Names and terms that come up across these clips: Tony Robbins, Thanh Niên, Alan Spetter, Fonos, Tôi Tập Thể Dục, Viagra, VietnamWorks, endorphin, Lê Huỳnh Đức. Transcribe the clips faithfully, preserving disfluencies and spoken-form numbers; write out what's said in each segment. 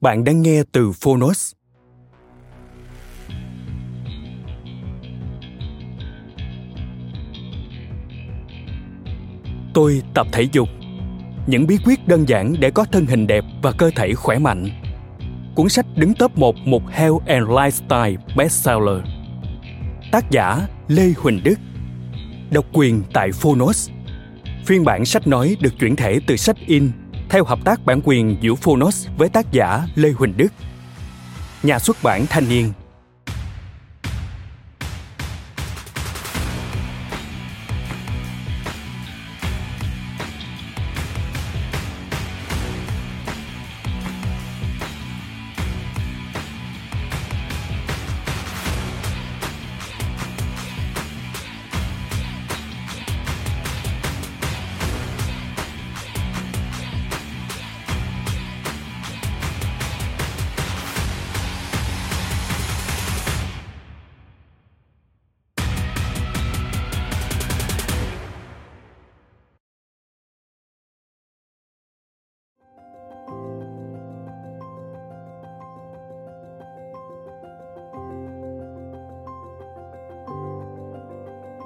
Bạn đang nghe từ Fonos. Tôi tập thể dục. Những bí quyết đơn giản để có thân hình đẹp và cơ thể khỏe mạnh. Cuốn sách đứng top một mục Health and Lifestyle Bestseller. Tác giả Lê Huỳnh Đức. Độc quyền tại Fonos. Phiên bản sách nói được chuyển thể từ sách in theo hợp tác bản quyền giữa Fonos với tác giả Lê Huỳnh Đức. Nhà xuất bản Thanh Niên.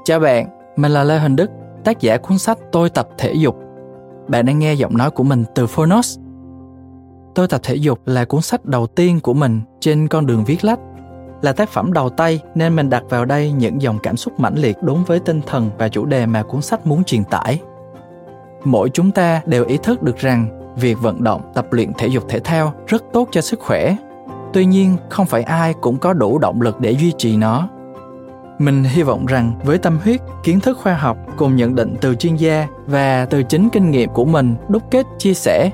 Chào bạn, mình là Lê Huỳnh Đức, tác giả cuốn sách Tôi Tập Thể Dục. Bạn đang nghe giọng nói của mình từ Fonos. Tôi Tập Thể Dục là cuốn sách đầu tiên của mình trên con đường viết lách. Là tác phẩm đầu tay nên mình đặt vào đây những dòng cảm xúc mãnh liệt đúng với tinh thần và chủ đề mà cuốn sách muốn truyền tải. Mỗi chúng ta đều ý thức được rằng việc vận động, tập luyện thể dục thể thao rất tốt cho sức khỏe. Tuy nhiên, không phải ai cũng có đủ động lực để duy trì nó. Mình hy vọng rằng với tâm huyết, kiến thức khoa học cùng nhận định từ chuyên gia và từ chính kinh nghiệm của mình đúc kết chia sẻ,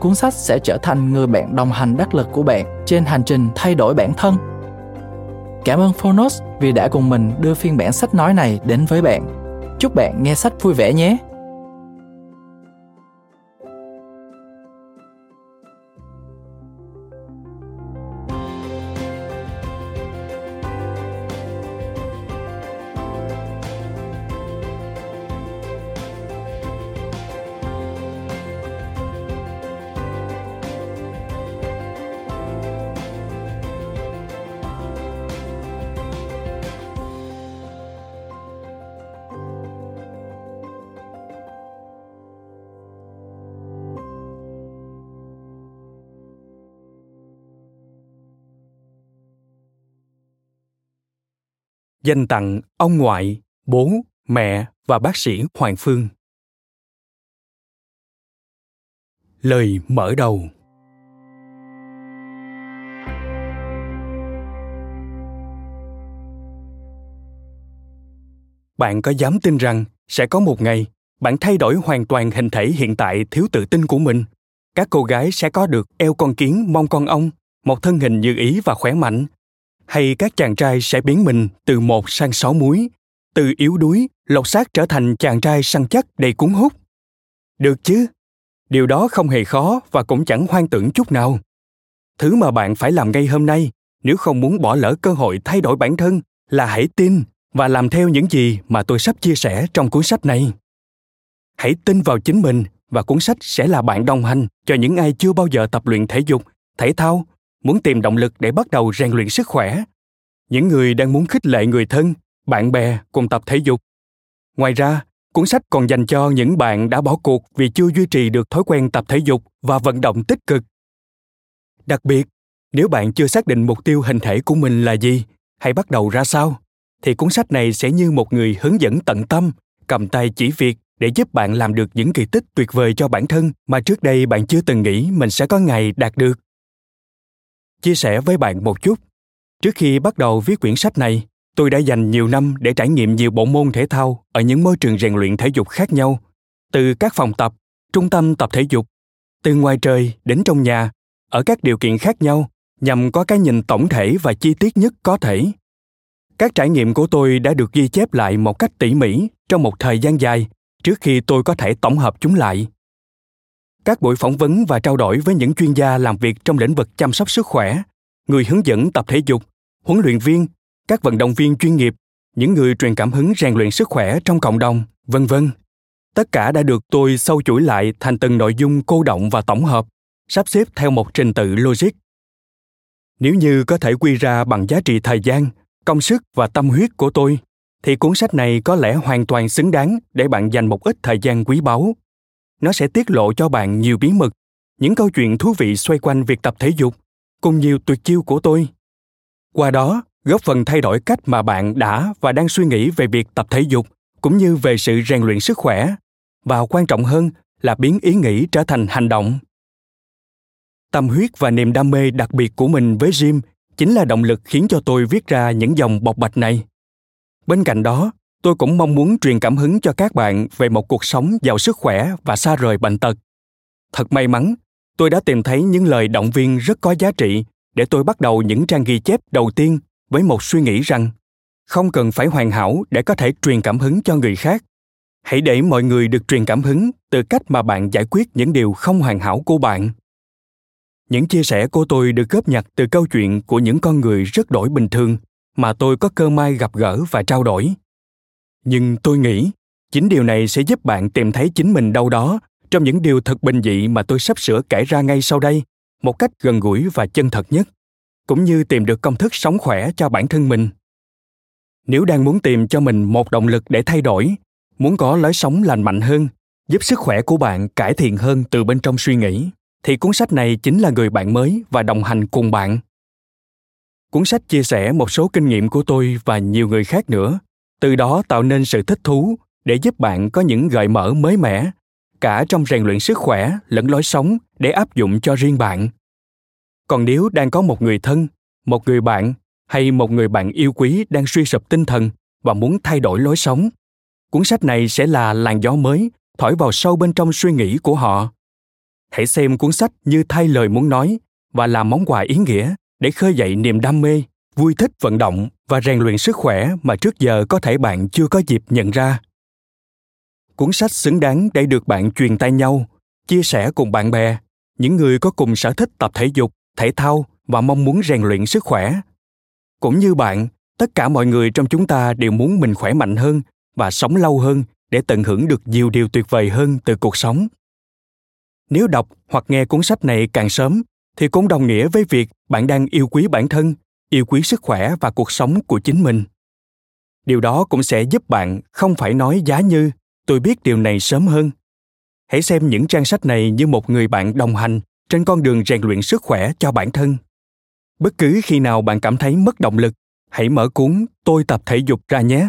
cuốn sách sẽ trở thành người bạn đồng hành đắc lực của bạn trên hành trình thay đổi bản thân. Cảm ơn Fonos vì đã cùng mình đưa phiên bản sách nói này đến với bạn. Chúc bạn nghe sách vui vẻ nhé! Dành tặng ông ngoại, bố, mẹ và bác sĩ Hoàng Phương. Lời mở đầu. Bạn có dám tin rằng sẽ có một ngày bạn thay đổi hoàn toàn hình thể hiện tại thiếu tự tin của mình? Các cô gái sẽ có được eo con kiến, mông con ong, một thân hình như ý và khỏe mạnh. Hay các chàng trai sẽ biến mình từ một sang sáu múi, từ yếu đuối, lột xác trở thành chàng trai săn chắc đầy cuốn hút. Được chứ? Điều đó không hề khó và cũng chẳng hoang tưởng chút nào. Thứ mà bạn phải làm ngay hôm nay, nếu không muốn bỏ lỡ cơ hội thay đổi bản thân, là hãy tin và làm theo những gì mà tôi sắp chia sẻ trong cuốn sách này. Hãy tin vào chính mình và cuốn sách sẽ là bạn đồng hành cho những ai chưa bao giờ tập luyện thể dục, thể thao, muốn tìm động lực để bắt đầu rèn luyện sức khỏe. Những người đang muốn khích lệ người thân, bạn bè cùng tập thể dục. Ngoài ra, Cuốn sách còn dành cho những bạn đã bỏ cuộc vì chưa duy trì được thói quen tập thể dục và vận động tích cực. Đặc biệt, nếu bạn chưa xác định mục tiêu hình thể của mình là gì, hay bắt đầu ra sao, thì cuốn sách này sẽ như một người hướng dẫn tận tâm, cầm tay chỉ việc để giúp bạn làm được những kỳ tích tuyệt vời cho bản thân mà trước đây bạn chưa từng nghĩ mình sẽ có ngày đạt được. Chia sẻ với bạn một chút. Trước khi bắt đầu viết quyển sách này, tôi đã dành nhiều năm để trải nghiệm nhiều bộ môn thể thao ở những môi trường rèn luyện thể dục khác nhau, từ các phòng tập, trung tâm tập thể dục, từ ngoài trời đến trong nhà, ở các điều kiện khác nhau, nhằm có cái nhìn tổng thể và chi tiết nhất có thể. Các trải nghiệm của tôi đã được ghi chép lại một cách tỉ mỉ trong một thời gian dài trước khi tôi có thể tổng hợp chúng lại. Các buổi phỏng vấn và trao đổi với những chuyên gia làm việc trong lĩnh vực chăm sóc sức khỏe, người hướng dẫn tập thể dục, huấn luyện viên, các vận động viên chuyên nghiệp, những người truyền cảm hứng rèn luyện sức khỏe trong cộng đồng, vân vân. Tất cả đã được tôi sâu chuỗi lại thành từng nội dung cô đọng và tổng hợp, sắp xếp theo một trình tự logic. Nếu như có thể quy ra bằng giá trị thời gian, công sức và tâm huyết của tôi, thì cuốn sách này có lẽ hoàn toàn xứng đáng để bạn dành một ít thời gian quý báu. Nó sẽ tiết lộ cho bạn nhiều bí mật, những câu chuyện thú vị xoay quanh việc tập thể dục, cùng nhiều tuyệt chiêu của tôi. Qua đó, góp phần thay đổi cách mà bạn đã và đang suy nghĩ về việc tập thể dục, cũng như về sự rèn luyện sức khỏe, và quan trọng hơn là biến ý nghĩ trở thành hành động. Tâm huyết và niềm đam mê đặc biệt của mình với gym chính là động lực khiến cho tôi viết ra những dòng bộc bạch này. Bên cạnh đó, tôi cũng mong muốn truyền cảm hứng cho các bạn về một cuộc sống giàu sức khỏe và xa rời bệnh tật. Thật may mắn, tôi đã tìm thấy những lời động viên rất có giá trị để tôi bắt đầu những trang ghi chép đầu tiên với một suy nghĩ rằng không cần phải hoàn hảo để có thể truyền cảm hứng cho người khác. Hãy để mọi người được truyền cảm hứng từ cách mà bạn giải quyết những điều không hoàn hảo của bạn. Những chia sẻ của tôi được góp nhặt từ câu chuyện của những con người rất đổi bình thường mà tôi có cơ may gặp gỡ và trao đổi. Nhưng tôi nghĩ, chính điều này sẽ giúp bạn tìm thấy chính mình đâu đó trong những điều thật bình dị mà tôi sắp sửa kể ra ngay sau đây, một cách gần gũi và chân thật nhất, cũng như tìm được công thức sống khỏe cho bản thân mình. Nếu đang muốn tìm cho mình một động lực để thay đổi, muốn có lối sống lành mạnh hơn, giúp sức khỏe của bạn cải thiện hơn từ bên trong suy nghĩ, thì cuốn sách này chính là người bạn mới và đồng hành cùng bạn. Cuốn sách chia sẻ một số kinh nghiệm của tôi và nhiều người khác nữa, từ đó tạo nên sự thích thú để giúp bạn có những gợi mở mới mẻ, cả trong rèn luyện sức khỏe lẫn lối sống để áp dụng cho riêng bạn. Còn nếu đang có một người thân, một người bạn hay một người bạn yêu quý đang suy sụp tinh thần và muốn thay đổi lối sống, cuốn sách này sẽ là làn gió mới thổi vào sâu bên trong suy nghĩ của họ. Hãy xem cuốn sách như thay lời muốn nói và là món quà ý nghĩa để khơi dậy niềm đam mê, vui thích vận động và rèn luyện sức khỏe mà trước giờ có thể bạn chưa có dịp nhận ra. Cuốn sách xứng đáng để được bạn truyền tay nhau, chia sẻ cùng bạn bè, những người có cùng sở thích tập thể dục, thể thao và mong muốn rèn luyện sức khỏe. Cũng như bạn, tất cả mọi người trong chúng ta đều muốn mình khỏe mạnh hơn và sống lâu hơn để tận hưởng được nhiều điều tuyệt vời hơn từ cuộc sống. Nếu đọc hoặc nghe cuốn sách này càng sớm, thì cũng đồng nghĩa với việc bạn đang yêu quý bản thân, yêu quý sức khỏe và cuộc sống của chính mình. Điều đó cũng sẽ giúp bạn không phải nói giá như tôi biết điều này sớm hơn. Hãy xem những trang sách này như một người bạn đồng hành trên con đường rèn luyện sức khỏe cho bản thân. Bất cứ khi nào bạn cảm thấy mất động lực, hãy mở cuốn Tôi tập thể dục ra nhé.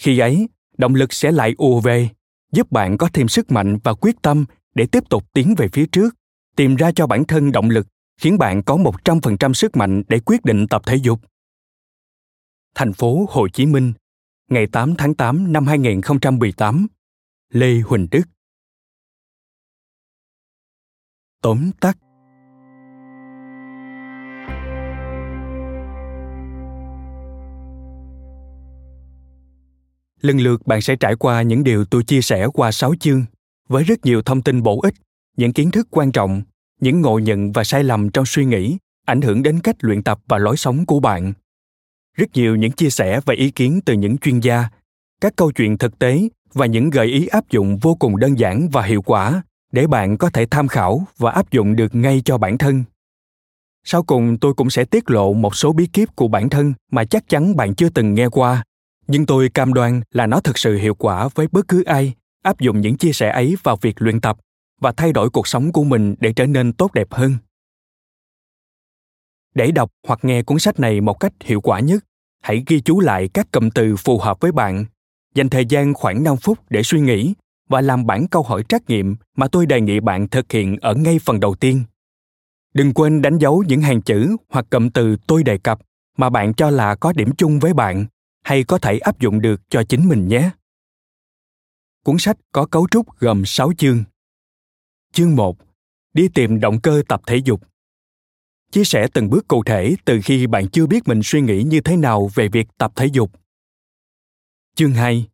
Khi ấy, động lực sẽ lại ùa về, giúp bạn có thêm sức mạnh và quyết tâm để tiếp tục tiến về phía trước, tìm ra cho bản thân động lực, khiến bạn có một trăm phần trăm sức mạnh để quyết định tập thể dục. Thành phố Hồ Chí Minh, ngày tám tháng tám năm hai nghìn không trăm mười tám, Lê Huỳnh Đức. Tóm tắt. Lần lượt bạn sẽ trải qua những điều tôi chia sẻ qua sáu chương, với rất nhiều thông tin bổ ích, những kiến thức quan trọng, những ngộ nhận và sai lầm trong suy nghĩ ảnh hưởng đến cách luyện tập và lối sống của bạn. Rất nhiều những chia sẻ và ý kiến từ những chuyên gia, các câu chuyện thực tế và những gợi ý áp dụng vô cùng đơn giản và hiệu quả để bạn có thể tham khảo và áp dụng được ngay cho bản thân. Sau cùng, tôi cũng sẽ tiết lộ một số bí kíp của bản thân mà chắc chắn bạn chưa từng nghe qua, nhưng tôi cam đoan là nó thực sự hiệu quả với bất cứ ai áp dụng những chia sẻ ấy vào việc luyện tập và thay đổi cuộc sống của mình để trở nên tốt đẹp hơn. Để đọc hoặc nghe cuốn sách này một cách hiệu quả nhất, hãy ghi chú lại các cụm từ phù hợp với bạn, dành thời gian khoảng năm phút để suy nghĩ và làm bản câu hỏi trắc nghiệm mà tôi đề nghị bạn thực hiện ở ngay phần đầu tiên. Đừng quên đánh dấu những hàng chữ hoặc cụm từ tôi đề cập mà bạn cho là có điểm chung với bạn hay có thể áp dụng được cho chính mình nhé. Cuốn sách có cấu trúc gồm sáu chương. Chương một. Đi tìm động cơ tập thể dục. Chia sẻ từng bước cụ thể từ khi bạn chưa biết mình suy nghĩ như thế nào về việc tập thể dục. Chương hai.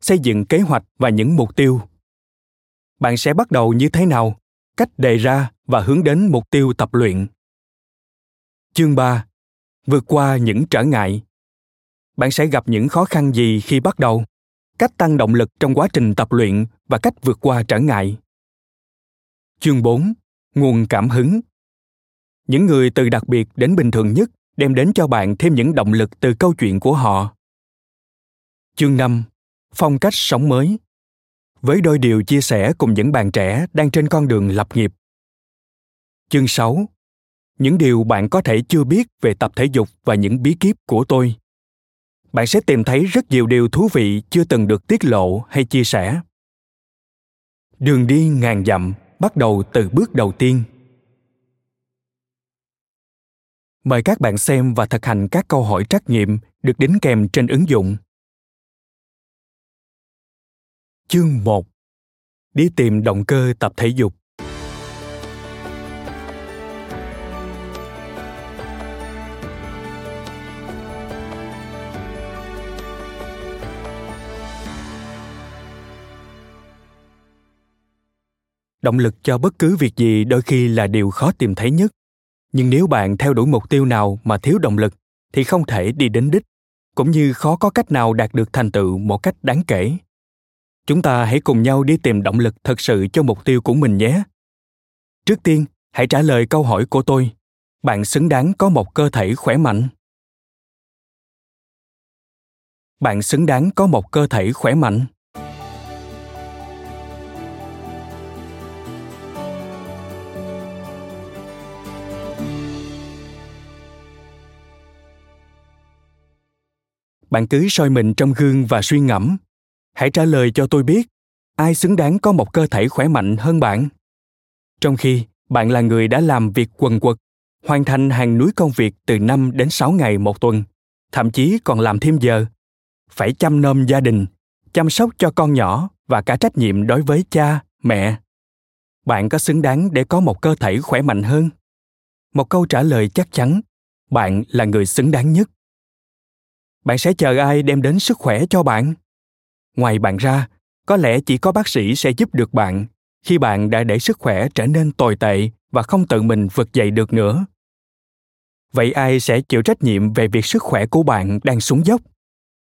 Xây dựng kế hoạch và những mục tiêu. Bạn sẽ bắt đầu như thế nào? Cách đề ra và hướng đến mục tiêu tập luyện. Chương ba. Vượt qua những trở ngại. Bạn sẽ gặp những khó khăn gì khi bắt đầu? Cách tăng động lực trong quá trình tập luyện và cách vượt qua trở ngại. Chương bốn. Nguồn cảm hứng. Những người từ đặc biệt đến bình thường nhất đem đến cho bạn thêm những động lực từ câu chuyện của họ. Chương năm. Phong cách sống mới. Với đôi điều chia sẻ cùng những bạn trẻ đang trên con đường lập nghiệp. Chương sáu. Những điều bạn có thể chưa biết về tập thể dục và những bí kíp của tôi. Bạn sẽ tìm thấy rất nhiều điều thú vị chưa từng được tiết lộ hay chia sẻ. Đường đi ngàn dặm bắt đầu từ bước đầu tiên. Mời các bạn xem và thực hành các câu hỏi trắc nghiệm được đính kèm trên ứng dụng. Chương một. Đi tìm động cơ tập thể dục. Động lực cho bất cứ việc gì đôi khi là điều khó tìm thấy nhất. Nhưng nếu bạn theo đuổi mục tiêu nào mà thiếu động lực thì không thể đi đến đích, cũng như khó có cách nào đạt được thành tựu một cách đáng kể. Chúng ta hãy cùng nhau đi tìm động lực thật sự cho mục tiêu của mình nhé. Trước tiên, hãy trả lời câu hỏi của tôi. Bạn xứng đáng có một cơ thể khỏe mạnh. Bạn xứng đáng có một cơ thể khỏe mạnh. Bạn cứ soi mình trong gương và suy ngẫm. Hãy trả lời cho tôi biết, ai xứng đáng có một cơ thể khỏe mạnh hơn bạn? Trong khi bạn là người đã làm việc quần quật, hoàn thành hàng núi công việc từ năm đến sáu ngày một tuần, thậm chí còn làm thêm giờ, phải chăm nom gia đình, chăm sóc cho con nhỏ và cả trách nhiệm đối với cha, mẹ. Bạn có xứng đáng để có một cơ thể khỏe mạnh hơn? Một câu trả lời chắc chắn, bạn là người xứng đáng nhất. Bạn sẽ chờ ai đem đến sức khỏe cho bạn? Ngoài bạn ra, có lẽ chỉ có bác sĩ sẽ giúp được bạn khi bạn đã để sức khỏe trở nên tồi tệ và không tự mình vực dậy được nữa. Vậy ai sẽ chịu trách nhiệm về việc sức khỏe của bạn đang xuống dốc?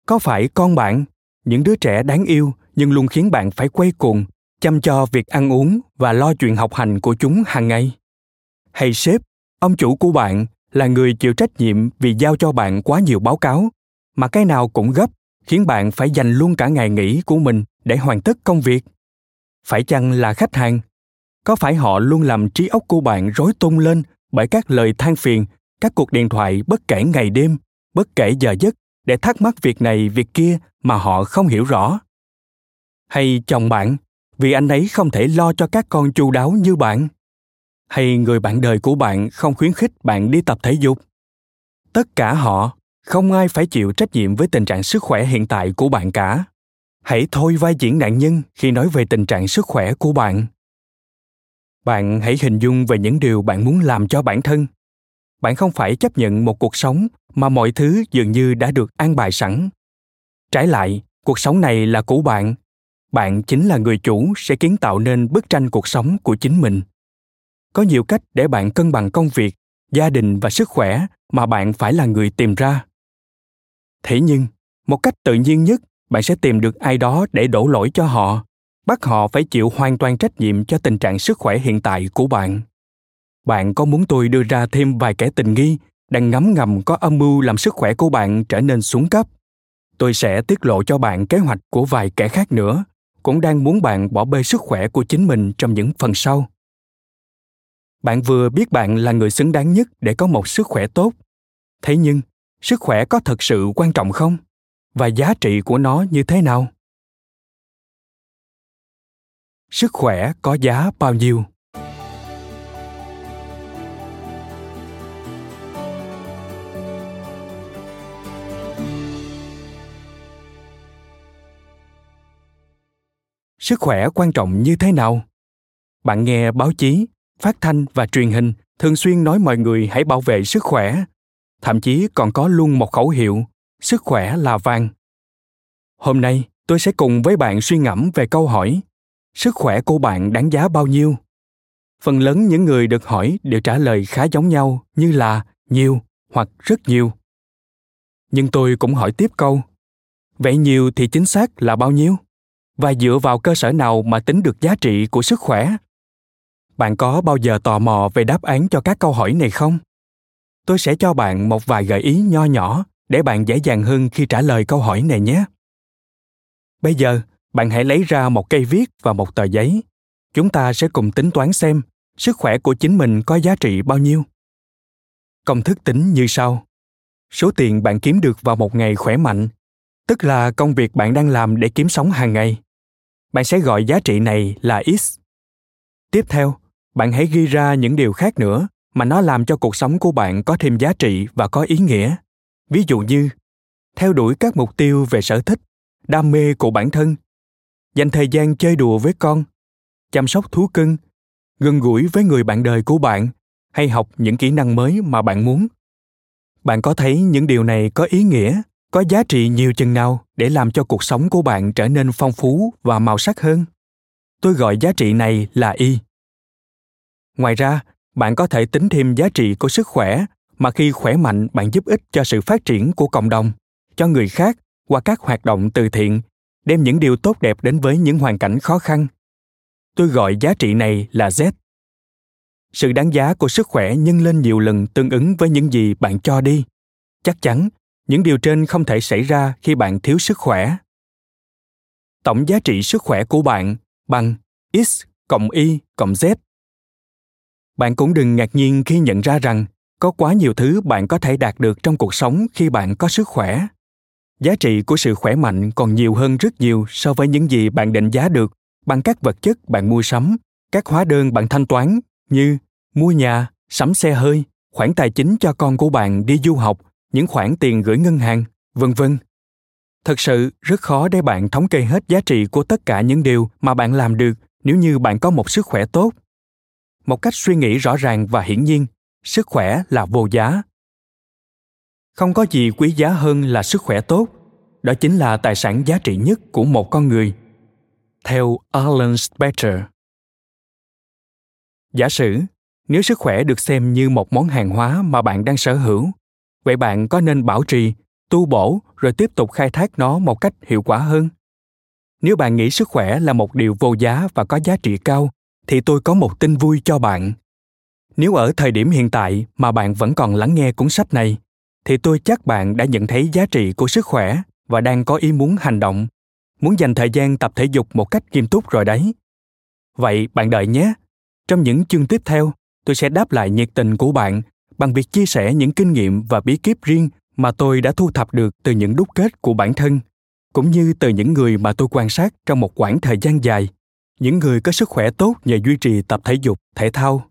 Có phải con bạn, những đứa trẻ đáng yêu nhưng luôn khiến bạn phải quay cuồng, chăm cho việc ăn uống và lo chuyện học hành của chúng hàng ngày? Hay sếp, ông chủ của bạn là người chịu trách nhiệm vì giao cho bạn quá nhiều báo cáo, mà cái nào cũng gấp, khiến bạn phải dành luôn cả ngày nghỉ của mình để hoàn tất công việc? Phải chăng là khách hàng? Có phải họ luôn làm trí óc của bạn rối tung lên bởi các lời than phiền, các cuộc điện thoại bất kể ngày đêm, bất kể giờ giấc để thắc mắc việc này việc kia mà họ không hiểu rõ? Hay chồng bạn, vì anh ấy không thể lo cho các con chu đáo như bạn? Hay người bạn đời của bạn không khuyến khích bạn đi tập thể dục? Tất cả họ, không ai phải chịu trách nhiệm với tình trạng sức khỏe hiện tại của bạn cả. Hãy thôi vai diễn nạn nhân khi nói về tình trạng sức khỏe của bạn. Bạn hãy hình dung về những điều bạn muốn làm cho bản thân. Bạn không phải chấp nhận một cuộc sống mà mọi thứ dường như đã được an bài sẵn. Trái lại, cuộc sống này là của bạn. Bạn chính là người chủ sẽ kiến tạo nên bức tranh cuộc sống của chính mình. Có nhiều cách để bạn cân bằng công việc, gia đình và sức khỏe mà bạn phải là người tìm ra. Thế nhưng, một cách tự nhiên nhất, bạn sẽ tìm được ai đó để đổ lỗi cho họ, bắt họ phải chịu hoàn toàn trách nhiệm cho tình trạng sức khỏe hiện tại của bạn. Bạn có muốn tôi đưa ra thêm vài kẻ tình nghi đang ngấm ngầm có âm mưu làm sức khỏe của bạn trở nên xuống cấp? Tôi sẽ tiết lộ cho bạn kế hoạch của vài kẻ khác nữa, cũng đang muốn bạn bỏ bê sức khỏe của chính mình trong những phần sau. Bạn vừa biết bạn là người xứng đáng nhất để có một sức khỏe tốt. Thế nhưng, sức khỏe có thật sự quan trọng không? Và giá trị của nó như thế nào? Sức khỏe có giá bao nhiêu? Sức khỏe quan trọng như thế nào? Bạn nghe báo chí, phát thanh và truyền hình thường xuyên nói mọi người hãy bảo vệ sức khỏe. Thậm chí còn có luôn một khẩu hiệu, sức khỏe là vàng. Hôm nay, tôi sẽ cùng với bạn suy ngẫm về câu hỏi, sức khỏe của bạn đáng giá bao nhiêu? Phần lớn những người được hỏi đều trả lời khá giống nhau như là nhiều hoặc rất nhiều. Nhưng tôi cũng hỏi tiếp câu, vậy nhiều thì chính xác là bao nhiêu? Và dựa vào cơ sở nào mà tính được giá trị của sức khỏe? Bạn có bao giờ tò mò về đáp án cho các câu hỏi này không? Tôi sẽ cho bạn một vài gợi ý nho nhỏ để bạn dễ dàng hơn khi trả lời câu hỏi này nhé. Bây giờ, bạn hãy lấy ra một cây viết và một tờ giấy. Chúng ta sẽ cùng tính toán xem sức khỏe của chính mình có giá trị bao nhiêu. Công thức tính như sau. Số tiền bạn kiếm được vào một ngày khỏe mạnh, tức là công việc bạn đang làm để kiếm sống hàng ngày. Bạn sẽ gọi giá trị này là X. Tiếp theo, bạn hãy ghi ra những điều khác nữa mà nó làm cho cuộc sống của bạn có thêm giá trị và có ý nghĩa. Ví dụ như, theo đuổi các mục tiêu về sở thích, đam mê của bản thân, dành thời gian chơi đùa với con, chăm sóc thú cưng, gần gũi với người bạn đời của bạn, hay học những kỹ năng mới mà bạn muốn. Bạn có thấy những điều này có ý nghĩa, có giá trị nhiều chừng nào để làm cho cuộc sống của bạn trở nên phong phú và màu sắc hơn? Tôi gọi giá trị này là Y. Ngoài ra, bạn có thể tính thêm giá trị của sức khỏe mà khi khỏe mạnh bạn giúp ích cho sự phát triển của cộng đồng, cho người khác qua các hoạt động từ thiện, đem những điều tốt đẹp đến với những hoàn cảnh khó khăn. Tôi gọi giá trị này là Z. Sự đáng giá của sức khỏe nhân lên nhiều lần tương ứng với những gì bạn cho đi. Chắc chắn, những điều trên không thể xảy ra khi bạn thiếu sức khỏe. Tổng giá trị sức khỏe của bạn bằng X cộng Y cộng Z. Bạn cũng đừng ngạc nhiên khi nhận ra rằng có quá nhiều thứ bạn có thể đạt được trong cuộc sống khi bạn có sức khỏe. Giá trị của sự khỏe mạnh còn nhiều hơn rất nhiều so với những gì bạn định giá được bằng các vật chất bạn mua sắm, các hóa đơn bạn thanh toán như mua nhà, sắm xe hơi, khoản tài chính cho con của bạn đi du học, những khoản tiền gửi ngân hàng, vân vân. Thật sự, rất khó để bạn thống kê hết giá trị của tất cả những điều mà bạn làm được nếu như bạn có một sức khỏe tốt. Một cách suy nghĩ rõ ràng và hiển nhiên, sức khỏe là vô giá. Không có gì quý giá hơn là sức khỏe tốt. Đó chính là tài sản giá trị nhất của một con người. Theo Alan Spetter. Giả sử, nếu sức khỏe được xem như một món hàng hóa mà bạn đang sở hữu, vậy bạn có nên bảo trì, tu bổ rồi tiếp tục khai thác nó một cách hiệu quả hơn? Nếu bạn nghĩ sức khỏe là một điều vô giá và có giá trị cao, thì tôi có một tin vui cho bạn. Nếu ở thời điểm hiện tại mà bạn vẫn còn lắng nghe cuốn sách này, thì tôi chắc bạn đã nhận thấy giá trị của sức khỏe và đang có ý muốn hành động, muốn dành thời gian tập thể dục một cách nghiêm túc rồi đấy. Vậy bạn đợi nhé. Trong những chương tiếp theo, tôi sẽ đáp lại nhiệt tình của bạn bằng việc chia sẻ những kinh nghiệm và bí kíp riêng mà tôi đã thu thập được từ những đúc kết của bản thân, cũng như từ những người mà tôi quan sát trong một quãng thời gian dài, những người có sức khỏe tốt nhờ duy trì tập thể dục, thể thao.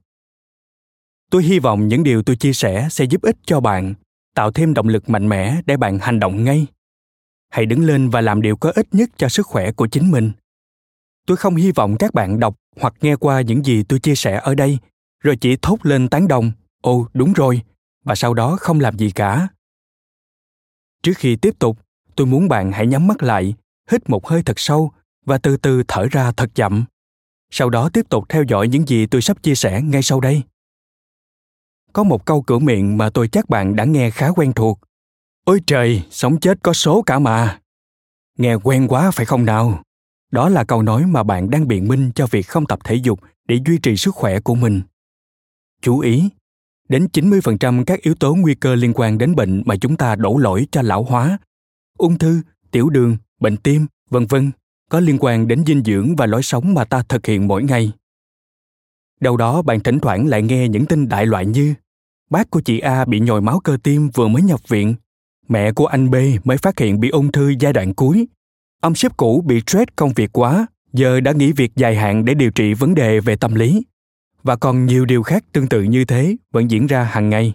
Tôi hy vọng những điều tôi chia sẻ sẽ giúp ích cho bạn, tạo thêm động lực mạnh mẽ để bạn hành động ngay. Hãy đứng lên và làm điều có ích nhất cho sức khỏe của chính mình. Tôi không hy vọng các bạn đọc hoặc nghe qua những gì tôi chia sẻ ở đây, rồi chỉ thốt lên tán đồng, ồ, đúng rồi, và sau đó không làm gì cả. Trước khi tiếp tục, tôi muốn bạn hãy nhắm mắt lại, hít một hơi thật sâu và từ từ thở ra thật chậm. Sau đó tiếp tục theo dõi những gì tôi sắp chia sẻ ngay sau đây. Có một câu cửa miệng mà tôi chắc bạn đã nghe khá quen thuộc. Ôi trời, sống chết có số cả mà. Nghe quen quá phải không nào? Đó là câu nói mà bạn đang biện minh cho việc không tập thể dục để duy trì sức khỏe của mình. Chú ý, đến chín mươi phần trăm các yếu tố nguy cơ liên quan đến bệnh mà chúng ta đổ lỗi cho lão hóa, ung thư tiểu đường, bệnh tim, vân vân có liên quan đến dinh dưỡng và lối sống mà ta thực hiện mỗi ngày. Đâu đó bạn thỉnh thoảng lại nghe những tin đại loại như bác của chị A bị nhồi máu cơ tim vừa mới nhập viện, mẹ của anh B mới phát hiện bị ung thư giai đoạn cuối, ông sếp cũ bị stress công việc quá, giờ đã nghỉ việc dài hạn để điều trị vấn đề về tâm lý. Và còn nhiều điều khác tương tự như thế vẫn diễn ra hàng ngày.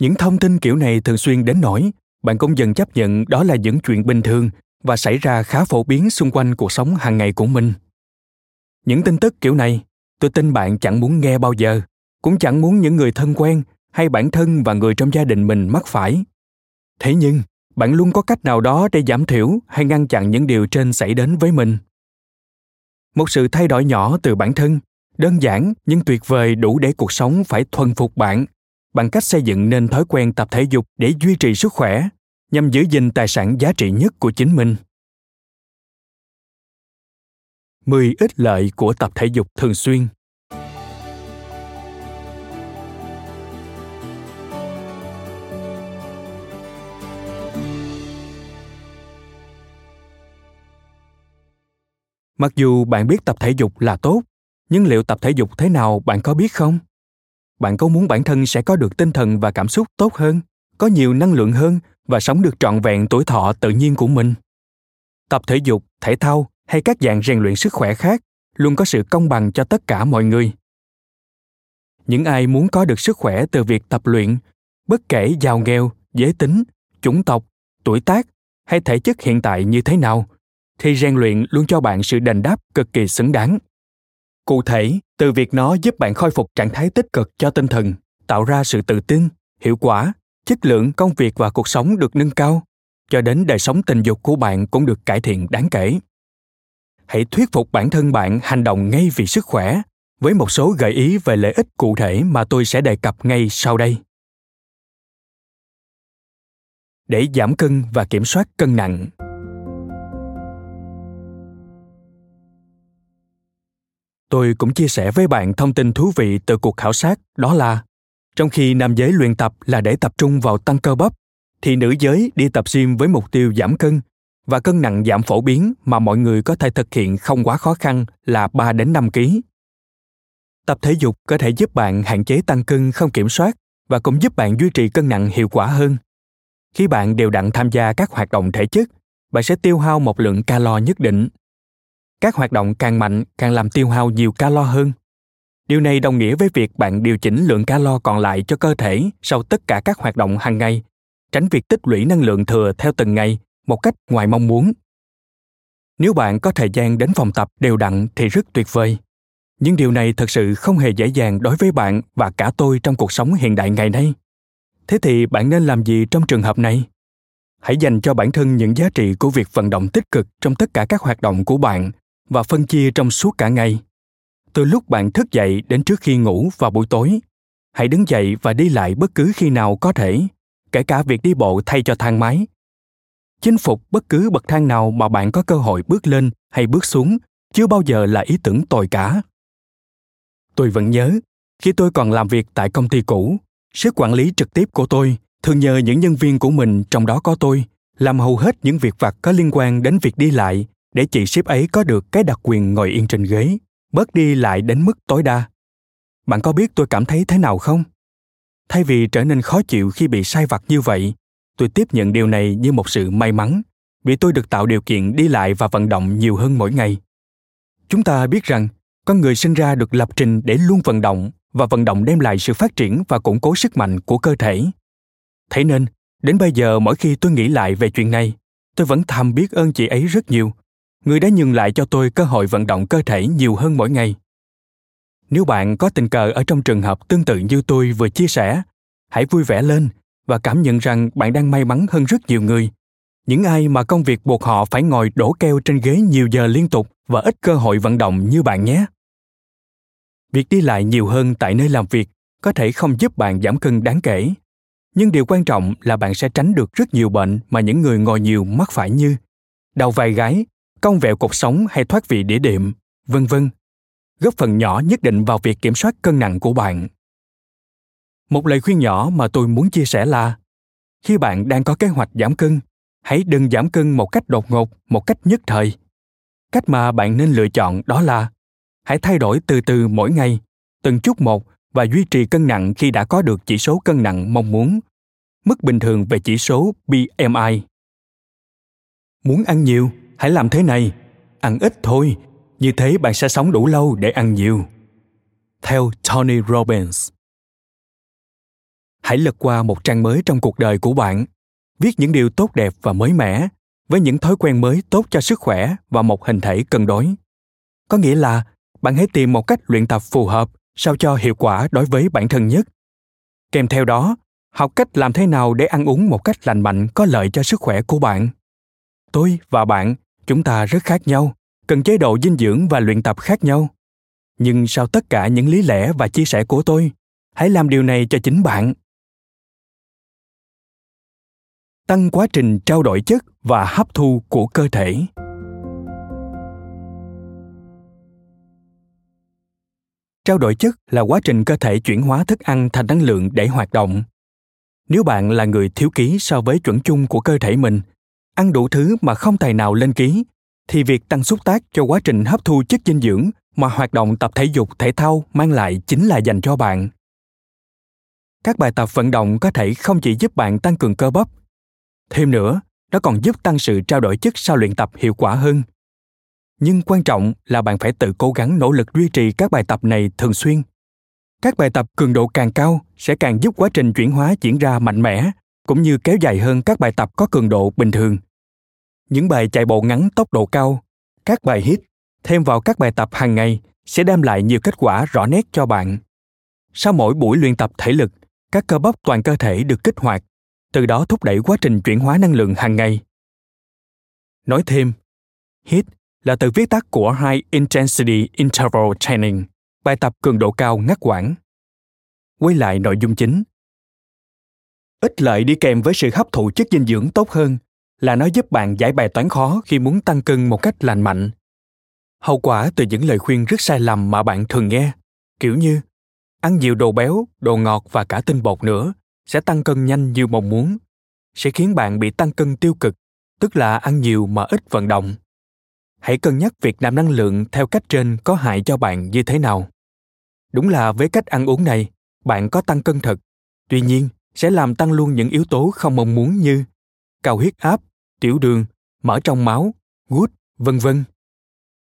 Những thông tin kiểu này thường xuyên đến nỗi bạn cũng dần chấp nhận đó là những chuyện bình thường và xảy ra khá phổ biến xung quanh cuộc sống hàng ngày của mình. Những tin tức kiểu này, tôi tin bạn chẳng muốn nghe bao giờ, cũng chẳng muốn những người thân quen hay bản thân và người trong gia đình mình mắc phải. Thế nhưng, bạn luôn có cách nào đó để giảm thiểu hay ngăn chặn những điều trên xảy đến với mình. Một sự thay đổi nhỏ từ bản thân, đơn giản nhưng tuyệt vời đủ để cuộc sống phải thuần phục bạn, bằng cách xây dựng nên thói quen tập thể dục để duy trì sức khỏe, nhằm giữ gìn tài sản giá trị nhất của chính mình. mười ích lợi của tập thể dục thường xuyên. Mặc dù bạn biết tập thể dục là tốt, nhưng liệu tập thể dục thế nào bạn có biết không? Bạn có muốn bản thân sẽ có được tinh thần và cảm xúc tốt hơn, có nhiều năng lượng hơn và sống được trọn vẹn tuổi thọ tự nhiên của mình? Tập thể dục, thể thao hay các dạng rèn luyện sức khỏe khác luôn có sự công bằng cho tất cả mọi người. Những ai muốn có được sức khỏe từ việc tập luyện, bất kể giàu nghèo, giới tính, chủng tộc, tuổi tác hay thể chất hiện tại như thế nào, thì rèn luyện luôn cho bạn sự đền đáp cực kỳ xứng đáng. Cụ thể, từ việc nó giúp bạn khôi phục trạng thái tích cực cho tinh thần, tạo ra sự tự tin, hiệu quả, chất lượng công việc và cuộc sống được nâng cao, cho đến đời sống tình dục của bạn cũng được cải thiện đáng kể. Hãy thuyết phục bản thân bạn hành động ngay vì sức khỏe, với một số gợi ý về lợi ích cụ thể mà tôi sẽ đề cập ngay sau đây. Để giảm cân và kiểm soát cân nặng. Tôi cũng chia sẻ với bạn thông tin thú vị từ cuộc khảo sát, đó là trong khi nam giới luyện tập là để tập trung vào tăng cơ bắp, thì nữ giới đi tập gym với mục tiêu giảm cân, và cân nặng giảm phổ biến mà mọi người có thể thực hiện không quá khó khăn là ba đến năm ki lô gam. Tập thể dục có thể giúp bạn hạn chế tăng cân không kiểm soát và cũng giúp bạn duy trì cân nặng hiệu quả hơn. Khi bạn đều đặn tham gia các hoạt động thể chất, bạn sẽ tiêu hao một lượng calo nhất định. Các hoạt động càng mạnh càng làm tiêu hao nhiều calo hơn. Điều này đồng nghĩa với việc bạn điều chỉnh lượng calo còn lại cho cơ thể sau tất cả các hoạt động hàng ngày, tránh việc tích lũy năng lượng thừa theo từng ngày một cách ngoài mong muốn. Nếu bạn có thời gian đến phòng tập đều đặn thì rất tuyệt vời. Nhưng điều này thật sự không hề dễ dàng đối với bạn và cả tôi trong cuộc sống hiện đại ngày nay. Thế thì bạn nên làm gì trong trường hợp này? Hãy dành cho bản thân những giá trị của việc vận động tích cực trong tất cả các hoạt động của bạn và phân chia trong suốt cả ngày. Từ lúc bạn thức dậy đến trước khi ngủ vào buổi tối, hãy đứng dậy và đi lại bất cứ khi nào có thể, kể cả việc đi bộ thay cho thang máy. Chinh phục bất cứ bậc thang nào mà bạn có cơ hội bước lên hay bước xuống chưa bao giờ là ý tưởng tồi cả. Tôi vẫn nhớ, khi tôi còn làm việc tại công ty cũ, sếp quản lý trực tiếp của tôi thường nhờ những nhân viên của mình, trong đó có tôi, làm hầu hết những việc vặt có liên quan đến việc đi lại để chị sếp ấy có được cái đặc quyền ngồi yên trên ghế, bớt đi lại đến mức tối đa. Bạn có biết tôi cảm thấy thế nào không? Thay vì trở nên khó chịu khi bị sai vặt như vậy, tôi tiếp nhận điều này như một sự may mắn, vì tôi được tạo điều kiện đi lại và vận động nhiều hơn mỗi ngày. Chúng ta biết rằng, con người sinh ra được lập trình để luôn vận động, và vận động đem lại sự phát triển và củng cố sức mạnh của cơ thể. Thế nên, đến bây giờ mỗi khi tôi nghĩ lại về chuyện này, tôi vẫn thầm biết ơn chị ấy rất nhiều, người đã nhường lại cho tôi cơ hội vận động cơ thể nhiều hơn mỗi ngày. Nếu bạn có tình cờ ở trong trường hợp tương tự như tôi vừa chia sẻ, hãy vui vẻ lên và cảm nhận rằng bạn đang may mắn hơn rất nhiều người, những ai mà công việc buộc họ phải ngồi đổ keo trên ghế nhiều giờ liên tục và ít cơ hội vận động như bạn nhé. Việc đi lại nhiều hơn tại nơi làm việc có thể không giúp bạn giảm cân đáng kể, nhưng điều quan trọng là bạn sẽ tránh được rất nhiều bệnh mà những người ngồi nhiều mắc phải như đầu vai gáy, cong vẹo cột sống hay thoát vị đĩa đệm, vân vân, góp phần nhỏ nhất định vào việc kiểm soát cân nặng của bạn. Một lời khuyên nhỏ mà tôi muốn chia sẻ là khi bạn đang có kế hoạch giảm cân, Hãy đừng giảm cân một cách đột ngột, một cách nhất thời. Cách mà bạn nên lựa chọn đó là hãy thay đổi từ từ mỗi ngày, từng chút một và duy trì cân nặng khi đã có được chỉ số cân nặng mong muốn, mức bình thường về chỉ số B M I. Muốn ăn nhiều, hãy làm thế này, ăn ít thôi, như thế bạn sẽ sống đủ lâu để ăn nhiều. Theo Tony Robbins. Hãy lật qua một trang mới trong cuộc đời của bạn, viết những điều tốt đẹp và mới mẻ, với những thói quen mới tốt cho sức khỏe và một hình thể cân đối. Có nghĩa là bạn hãy tìm một cách luyện tập phù hợp sao cho hiệu quả đối với bản thân nhất. Kèm theo đó, học cách làm thế nào để ăn uống một cách lành mạnh có lợi cho sức khỏe của bạn. Tôi và bạn, chúng ta rất khác nhau, cần chế độ dinh dưỡng và luyện tập khác nhau. Nhưng sau tất cả những lý lẽ và chia sẻ của tôi, hãy làm điều này cho chính bạn. Tăng quá trình trao đổi chất và hấp thu của cơ thể. Trao đổi chất là quá trình cơ thể chuyển hóa thức ăn thành năng lượng để hoạt động. Nếu bạn là người thiếu ký so với chuẩn chung của cơ thể mình, ăn đủ thứ mà không tài nào lên ký, thì việc tăng xúc tác cho quá trình hấp thu chất dinh dưỡng mà hoạt động tập thể dục thể thao mang lại chính là dành cho bạn. Các bài tập vận động có thể không chỉ giúp bạn tăng cường cơ bắp, thêm nữa, nó còn giúp tăng sự trao đổi chất sau luyện tập hiệu quả hơn. Nhưng quan trọng là bạn phải tự cố gắng nỗ lực duy trì các bài tập này thường xuyên. Các bài tập cường độ càng cao sẽ càng giúp quá trình chuyển hóa diễn ra mạnh mẽ, cũng như kéo dài hơn các bài tập có cường độ bình thường. Những bài chạy bộ ngắn tốc độ cao, các bài hít, thêm vào các bài tập hàng ngày sẽ đem lại nhiều kết quả rõ nét cho bạn. Sau mỗi buổi luyện tập thể lực, các cơ bắp toàn cơ thể được kích hoạt, từ đó thúc đẩy quá trình chuyển hóa năng lượng hàng ngày. Nói thêm, hít là từ viết tắt của High Intensity Interval Training, bài tập cường độ cao ngắt quãng. Quay lại nội dung chính. Ích lợi đi kèm với sự hấp thụ chất dinh dưỡng tốt hơn là nó giúp bạn giải bài toán khó khi muốn tăng cân một cách lành mạnh. Hậu quả từ những lời khuyên rất sai lầm mà bạn thường nghe, kiểu như ăn nhiều đồ béo, đồ ngọt và cả tinh bột nữa sẽ tăng cân nhanh như mong muốn, sẽ khiến bạn bị tăng cân tiêu cực, tức là ăn nhiều mà ít vận động. Hãy cân nhắc việc làm năng lượng theo cách trên có hại cho bạn như thế nào. Đúng là với cách ăn uống này, bạn có tăng cân thật, tuy nhiên sẽ làm tăng luôn những yếu tố không mong muốn như cao huyết áp, tiểu đường, mỡ trong máu, gút, vân vân.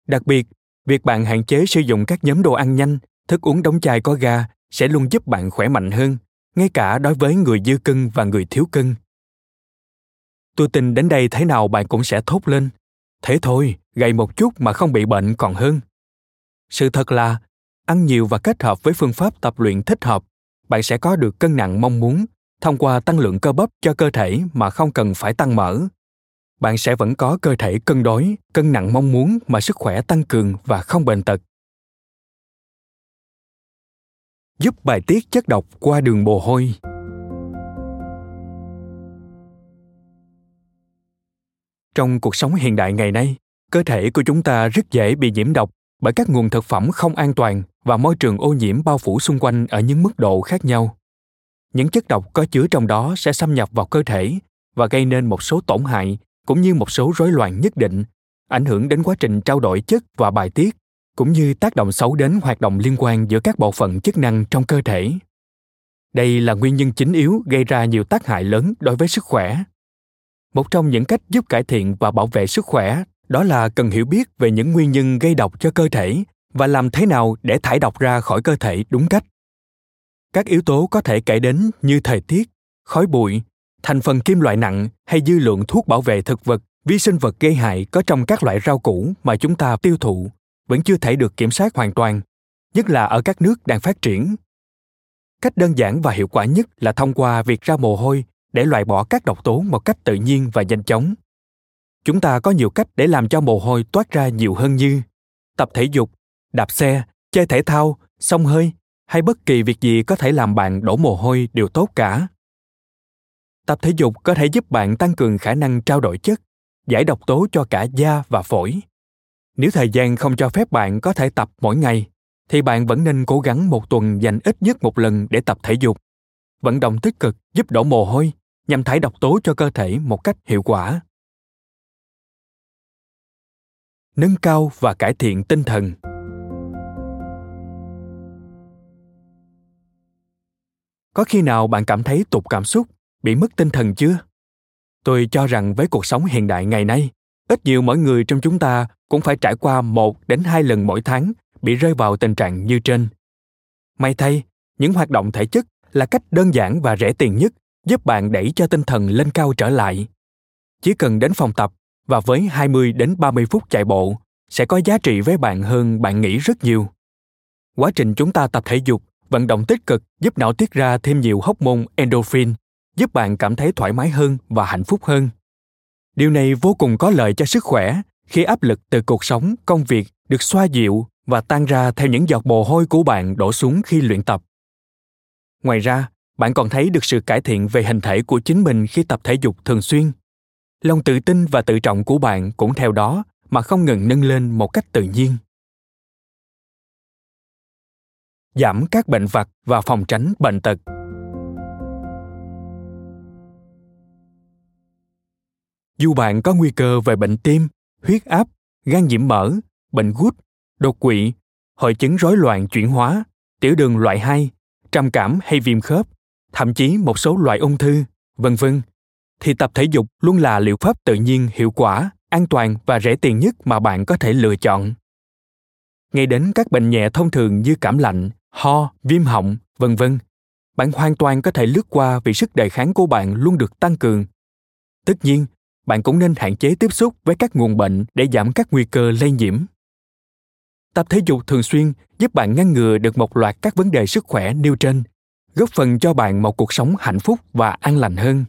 Đặc biệt, việc bạn hạn chế sử dụng các nhóm đồ ăn nhanh, thức uống đóng chai có ga sẽ luôn giúp bạn khỏe mạnh hơn, ngay cả đối với người dư cân và người thiếu cân. Tôi tin đến đây thế nào bạn cũng sẽ thốt lên. Thế thôi, gầy một chút mà không bị bệnh còn hơn. Sự thật là, ăn nhiều và kết hợp với phương pháp tập luyện thích hợp, bạn sẽ có được cân nặng mong muốn thông qua tăng lượng cơ bắp cho cơ thể mà không cần phải tăng mỡ. Bạn sẽ vẫn có cơ thể cân đối, cân nặng mong muốn mà sức khỏe tăng cường và không bệnh tật. Giúp bài tiết chất độc qua đường mồ hôi. Trong cuộc sống hiện đại ngày nay, cơ thể của chúng ta rất dễ bị nhiễm độc bởi các nguồn thực phẩm không an toàn và môi trường ô nhiễm bao phủ xung quanh ở những mức độ khác nhau. Những chất độc có chứa trong đó sẽ xâm nhập vào cơ thể và gây nên một số tổn hại cũng như một số rối loạn nhất định, ảnh hưởng đến quá trình trao đổi chất và bài tiết, cũng như tác động xấu đến hoạt động liên quan giữa các bộ phận chức năng trong cơ thể. Đây là nguyên nhân chính yếu gây ra nhiều tác hại lớn đối với sức khỏe. Một trong những cách giúp cải thiện và bảo vệ sức khỏe đó là cần hiểu biết về những nguyên nhân gây độc cho cơ thể và làm thế nào để thải độc ra khỏi cơ thể đúng cách. Các yếu tố có thể kể đến như thời tiết, khói bụi, thành phần kim loại nặng hay dư lượng thuốc bảo vệ thực vật, vi sinh vật gây hại có trong các loại rau củ mà chúng ta tiêu thụ vẫn chưa thể được kiểm soát hoàn toàn, nhất là ở các nước đang phát triển. Cách đơn giản và hiệu quả nhất là thông qua việc ra mồ hôi để loại bỏ các độc tố một cách tự nhiên và nhanh chóng. Chúng ta có nhiều cách để làm cho mồ hôi toát ra nhiều hơn như tập thể dục, đạp xe, chơi thể thao, xông hơi hay bất kỳ việc gì có thể làm bạn đổ mồ hôi đều tốt cả. Tập thể dục có thể giúp bạn tăng cường khả năng trao đổi chất, giải độc tố cho cả da và phổi. Nếu thời gian không cho phép bạn có thể tập mỗi ngày, thì bạn vẫn nên cố gắng một tuần dành ít nhất một lần để tập thể dục. Vận động tích cực giúp đổ mồ hôi nhằm thải độc tố cho cơ thể một cách hiệu quả. nâng cao và cải thiện tinh thần. Có khi nào bạn cảm thấy tụt cảm xúc, bị mất tinh thần chưa? Tôi cho rằng với cuộc sống hiện đại ngày nay, ít nhiều mọi người trong chúng ta cũng phải trải qua một đến hai lần mỗi tháng bị rơi vào tình trạng như trên. May thay, những hoạt động thể chất là cách đơn giản và rẻ tiền nhất giúp bạn đẩy cho tinh thần lên cao trở lại. Chỉ cần đến phòng tập và với hai mươi đến ba mươi phút chạy bộ sẽ có giá trị với bạn hơn bạn nghĩ rất nhiều. Quá trình chúng ta tập thể dục, vận động tích cực giúp não tiết ra thêm nhiều hormone endorphin, giúp bạn cảm thấy thoải mái hơn và hạnh phúc hơn. Điều này vô cùng có lợi cho sức khỏe khi áp lực từ cuộc sống, công việc được xoa dịu và tan ra theo những giọt mồ hôi của bạn đổ xuống khi luyện tập. Ngoài ra, bạn còn thấy được sự cải thiện về hình thể của chính mình khi tập thể dục thường xuyên. Lòng tự tin và tự trọng của bạn cũng theo đó mà không ngừng nâng lên một cách tự nhiên. Giảm các bệnh vặt và phòng tránh bệnh tật. Dù bạn có nguy cơ về bệnh tim, huyết áp, gan nhiễm mỡ, bệnh gút, đột quỵ, hội chứng rối loạn chuyển hóa, tiểu đường loại hai, trầm cảm hay viêm khớp, thậm chí một số loại ung thư, vân vân, thì tập thể dục luôn là liệu pháp tự nhiên hiệu quả, an toàn và rẻ tiền nhất mà bạn có thể lựa chọn. Ngay đến các bệnh nhẹ thông thường như cảm lạnh, ho, viêm họng, vân vân, bạn hoàn toàn có thể lướt qua vì sức đề kháng của bạn luôn được tăng cường. Tất nhiên, bạn cũng nên hạn chế tiếp xúc với các nguồn bệnh để giảm các nguy cơ lây nhiễm. Tập thể dục thường xuyên giúp bạn ngăn ngừa được một loạt các vấn đề sức khỏe nêu trên, góp phần cho bạn một cuộc sống hạnh phúc và an lành hơn.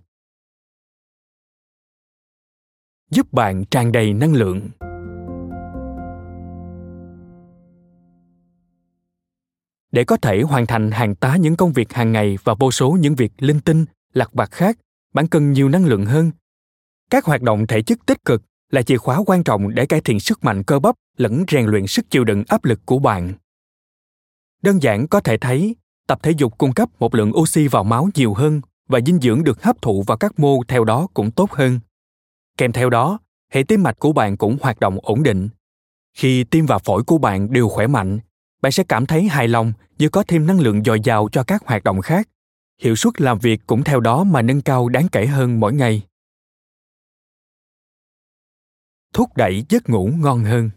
Giúp bạn tràn đầy năng lượng. Để có thể hoàn thành hàng tá những công việc hàng ngày và vô số những việc linh tinh, lặt vặt khác, bạn cần nhiều năng lượng hơn. Các hoạt động thể chất tích cực là chìa khóa quan trọng để cải thiện sức mạnh cơ bắp lẫn rèn luyện sức chịu đựng áp lực của bạn. Đơn giản có thể thấy, tập thể dục cung cấp một lượng oxy vào máu nhiều hơn và dinh dưỡng được hấp thụ vào các mô theo đó cũng tốt hơn. Kèm theo đó, hệ tim mạch của bạn cũng hoạt động ổn định. Khi tim và phổi của bạn đều khỏe mạnh, bạn sẽ cảm thấy hài lòng như có thêm năng lượng dồi dào cho các hoạt động khác. Hiệu suất làm việc cũng theo đó mà nâng cao đáng kể hơn mỗi ngày. Thúc đẩy giấc ngủ ngon hơn.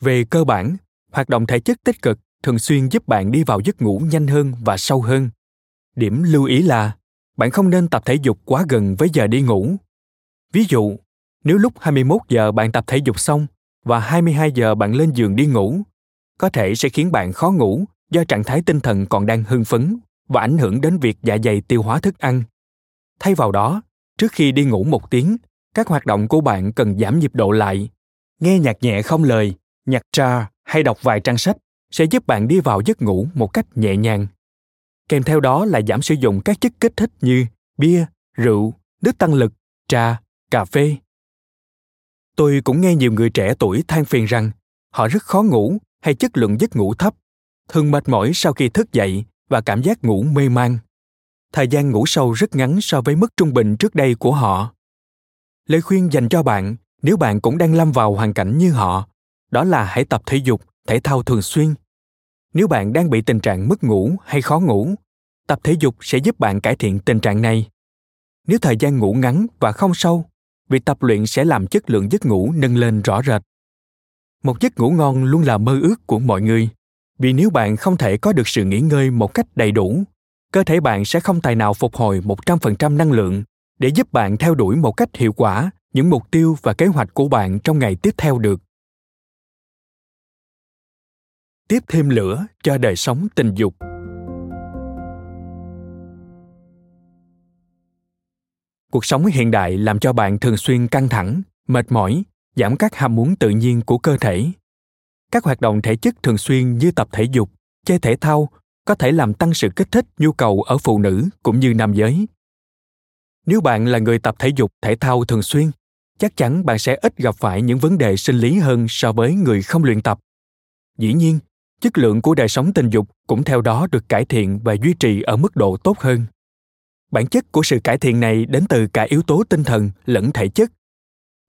Về cơ bản, hoạt động thể chất tích cực thường xuyên giúp bạn đi vào giấc ngủ nhanh hơn và sâu hơn. Điểm lưu ý là, bạn không nên tập thể dục quá gần với giờ đi ngủ. Ví dụ, nếu lúc hai mươi mốt giờ bạn tập thể dục xong và hai mươi hai giờ bạn lên giường đi ngủ, có thể sẽ khiến bạn khó ngủ do trạng thái tinh thần còn đang hưng phấn và ảnh hưởng đến việc dạ dày tiêu hóa thức ăn. Thay vào đó, trước khi đi ngủ một tiếng, các hoạt động của bạn cần giảm nhịp độ lại. Nghe nhạc nhẹ không lời, nhạc jazz hay đọc vài trang sách sẽ giúp bạn đi vào giấc ngủ một cách nhẹ nhàng. Kèm theo đó là giảm sử dụng các chất kích thích như bia, rượu, nước tăng lực, trà, cà phê. Tôi cũng nghe nhiều người trẻ tuổi than phiền rằng họ rất khó ngủ hay chất lượng giấc ngủ thấp, thường mệt mỏi sau khi thức dậy và cảm giác ngủ mê man. Thời gian ngủ sâu rất ngắn so với mức trung bình trước đây của họ. Lời khuyên dành cho bạn, nếu bạn cũng đang lâm vào hoàn cảnh như họ, đó là hãy tập thể dục, thể thao thường xuyên. Nếu bạn đang bị tình trạng mất ngủ hay khó ngủ, tập thể dục sẽ giúp bạn cải thiện tình trạng này. Nếu thời gian ngủ ngắn và không sâu, việc tập luyện sẽ làm chất lượng giấc ngủ nâng lên rõ rệt. Một giấc ngủ ngon luôn là mơ ước của mọi người, vì nếu bạn không thể có được sự nghỉ ngơi một cách đầy đủ, cơ thể bạn sẽ không tài nào phục hồi một trăm phần trăm năng lượng để giúp bạn theo đuổi một cách hiệu quả những mục tiêu và kế hoạch của bạn trong ngày tiếp theo được. Tiếp thêm lửa cho đời sống tình dục. Cuộc sống hiện đại làm cho bạn thường xuyên căng thẳng, mệt mỏi, giảm các ham muốn tự nhiên của cơ thể. Các hoạt động thể chất thường xuyên như tập thể dục, chơi thể thao có thể làm tăng sự kích thích nhu cầu ở phụ nữ cũng như nam giới. Nếu bạn là người tập thể dục thể thao thường xuyên, chắc chắn bạn sẽ ít gặp phải những vấn đề sinh lý hơn so với người không luyện tập. Dĩ nhiên, chất lượng của đời sống tình dục cũng theo đó được cải thiện và duy trì ở mức độ tốt hơn. Bản chất của sự cải thiện này đến từ cả yếu tố tinh thần lẫn thể chất.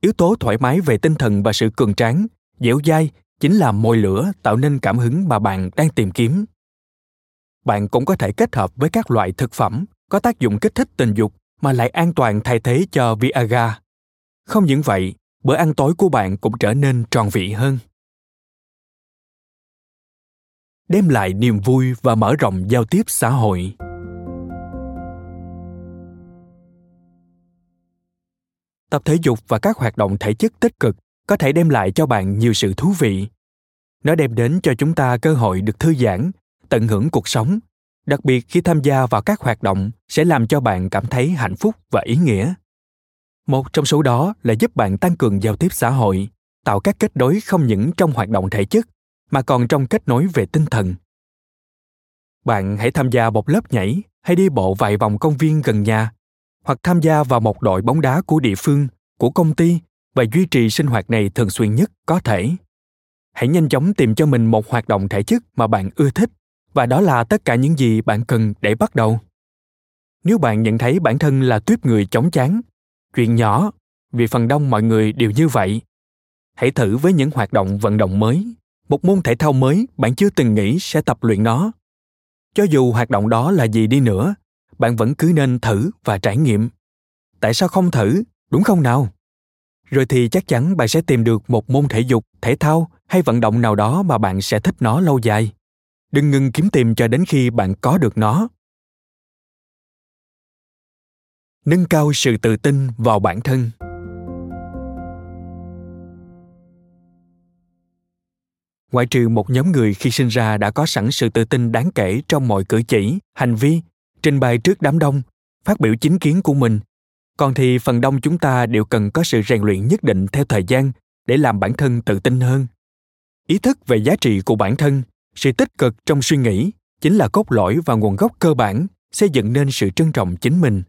Yếu tố thoải mái về tinh thần và sự cường tráng, dẻo dai chính là mồi lửa tạo nên cảm hứng mà bạn đang tìm kiếm. Bạn cũng có thể kết hợp với các loại thực phẩm có tác dụng kích thích tình dục mà lại an toàn thay thế cho Viagra. Không những vậy, bữa ăn tối của bạn cũng trở nên tròn vị hơn. Đem lại niềm vui và mở rộng giao tiếp xã hội. Tập thể dục và các hoạt động thể chất tích cực có thể đem lại cho bạn nhiều sự thú vị. Nó đem đến cho chúng ta cơ hội được thư giãn, tận hưởng cuộc sống, đặc biệt khi tham gia vào các hoạt động sẽ làm cho bạn cảm thấy hạnh phúc và ý nghĩa. Một trong số đó là giúp bạn tăng cường giao tiếp xã hội, tạo các kết nối không những trong hoạt động thể chất, mà còn trong kết nối về tinh thần. Bạn hãy tham gia một lớp nhảy hay đi bộ vài vòng công viên gần nhà, hoặc tham gia vào một đội bóng đá của địa phương, của công ty và duy trì sinh hoạt này thường xuyên nhất có thể. Hãy nhanh chóng tìm cho mình một hoạt động thể chất mà bạn ưa thích, và đó là tất cả những gì bạn cần để bắt đầu. Nếu bạn nhận thấy bản thân là tuýp người chóng chán, chuyện nhỏ, vì phần đông mọi người đều như vậy, hãy thử với những hoạt động vận động mới, một môn thể thao mới bạn chưa từng nghĩ sẽ tập luyện nó. Cho dù hoạt động đó là gì đi nữa, bạn vẫn cứ nên thử và trải nghiệm. Tại sao không thử, đúng không nào? Rồi thì chắc chắn bạn sẽ tìm được một môn thể dục, thể thao hay vận động nào đó mà bạn sẽ thích nó lâu dài. Đừng ngừng kiếm tìm cho đến khi bạn có được nó. Nâng cao sự tự tin vào bản thân. Ngoại trừ một nhóm người khi sinh ra đã có sẵn sự tự tin đáng kể trong mọi cử chỉ, hành vi, trình bày trước đám đông, phát biểu chính kiến của mình, còn thì phần đông chúng ta đều cần có sự rèn luyện nhất định theo thời gian để làm bản thân tự tin hơn. Ý thức về giá trị của bản thân, sự tích cực trong suy nghĩ chính là cốt lõi và nguồn gốc cơ bản xây dựng nên sự trân trọng chính mình.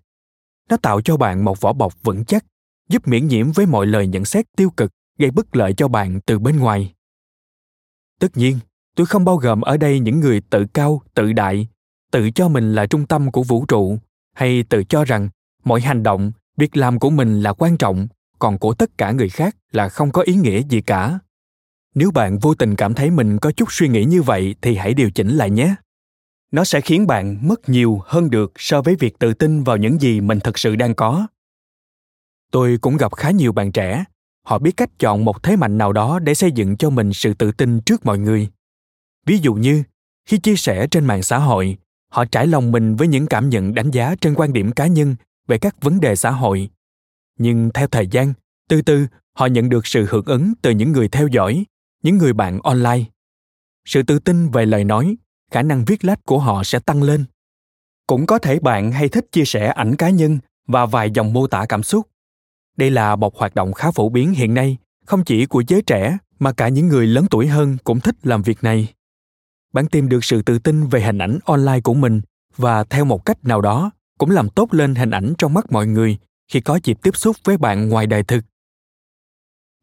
Nó tạo cho bạn một vỏ bọc vững chắc, giúp miễn nhiễm với mọi lời nhận xét tiêu cực gây bất lợi cho bạn từ bên ngoài. Tất nhiên, tôi không bao gồm ở đây những người tự cao, tự đại, tự cho mình là trung tâm của vũ trụ, hay tự cho rằng mọi hành động, việc làm của mình là quan trọng, còn của tất cả người khác là không có ý nghĩa gì cả. Nếu bạn vô tình cảm thấy mình có chút suy nghĩ như vậy thì hãy điều chỉnh lại nhé. Nó sẽ khiến bạn mất nhiều hơn được so với việc tự tin vào những gì mình thực sự đang có. Tôi cũng gặp khá nhiều bạn trẻ. Họ biết cách chọn một thế mạnh nào đó để xây dựng cho mình sự tự tin trước mọi người. Ví dụ như, khi chia sẻ trên mạng xã hội, họ trải lòng mình với những cảm nhận đánh giá trên quan điểm cá nhân về các vấn đề xã hội. Nhưng theo thời gian, từ từ họ nhận được sự hưởng ứng từ những người theo dõi, những người bạn online. Sự tự tin về lời nói, khả năng viết lách của họ sẽ tăng lên. Cũng có thể bạn hay thích chia sẻ ảnh cá nhân và vài dòng mô tả cảm xúc. Đây là một hoạt động khá phổ biến hiện nay, không chỉ của giới trẻ mà cả những người lớn tuổi hơn cũng thích làm việc này. Bạn tìm được sự tự tin về hình ảnh online của mình và theo một cách nào đó cũng làm tốt lên hình ảnh trong mắt mọi người khi có dịp tiếp xúc với bạn ngoài đời thực.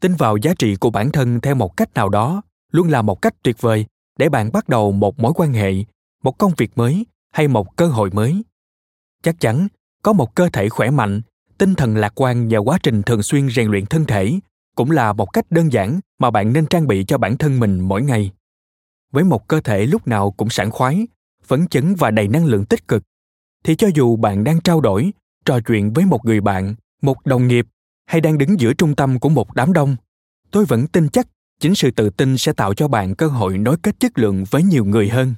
Tin vào giá trị của bản thân theo một cách nào đó luôn là một cách tuyệt vời để bạn bắt đầu một mối quan hệ, một công việc mới hay một cơ hội mới. Chắc chắn, có một cơ thể khỏe mạnh, tinh thần lạc quan và quá trình thường xuyên rèn luyện thân thể cũng là một cách đơn giản mà bạn nên trang bị cho bản thân mình mỗi ngày. Với một cơ thể lúc nào cũng sảng khoái, phấn chấn và đầy năng lượng tích cực, thì cho dù bạn đang trao đổi, trò chuyện với một người bạn, một đồng nghiệp hay đang đứng giữa trung tâm của một đám đông, tôi vẫn tin chắc chính sự tự tin sẽ tạo cho bạn cơ hội nối kết chất lượng với nhiều người hơn.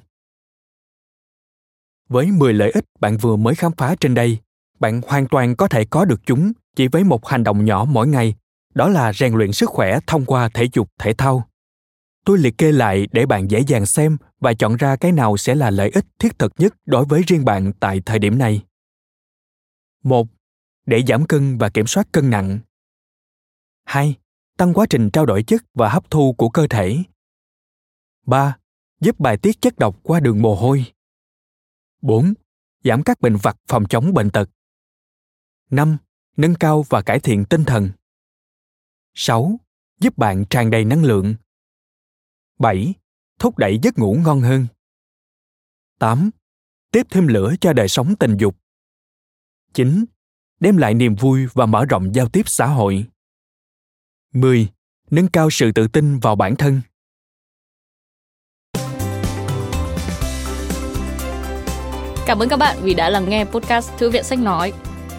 Với mười lợi ích bạn vừa mới khám phá trên đây, bạn hoàn toàn có thể có được chúng chỉ với một hành động nhỏ mỗi ngày, đó là rèn luyện sức khỏe thông qua thể dục thể thao. Tôi liệt kê lại để bạn dễ dàng xem và chọn ra cái nào sẽ là lợi ích thiết thực nhất đối với riêng bạn tại thời điểm này. một. Để giảm cân và kiểm soát cân nặng. hai. Tăng quá trình trao đổi chất và hấp thu của cơ thể. ba. Giúp bài tiết chất độc qua đường mồ hôi. bốn. Giảm các bệnh vặt phòng chống bệnh tật. năm. Nâng cao và cải thiện tinh thần. sáu. Giúp bạn tràn đầy năng lượng. bảy. Thúc đẩy giấc ngủ ngon hơn. tám. Tiếp thêm lửa cho đời sống tình dục. chín. Đem lại niềm vui và mở rộng giao tiếp xã hội. mười. Nâng cao sự tự tin vào bản thân. Cảm ơn các bạn vì đã lắng nghe podcast Thư viện Sách Nói.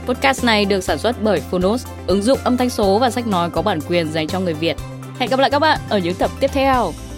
Podcast này được sản xuất bởi Fonos, ứng dụng âm thanh số và sách nói có bản quyền dành cho người Việt. Hẹn gặp lại các bạn ở những tập tiếp theo.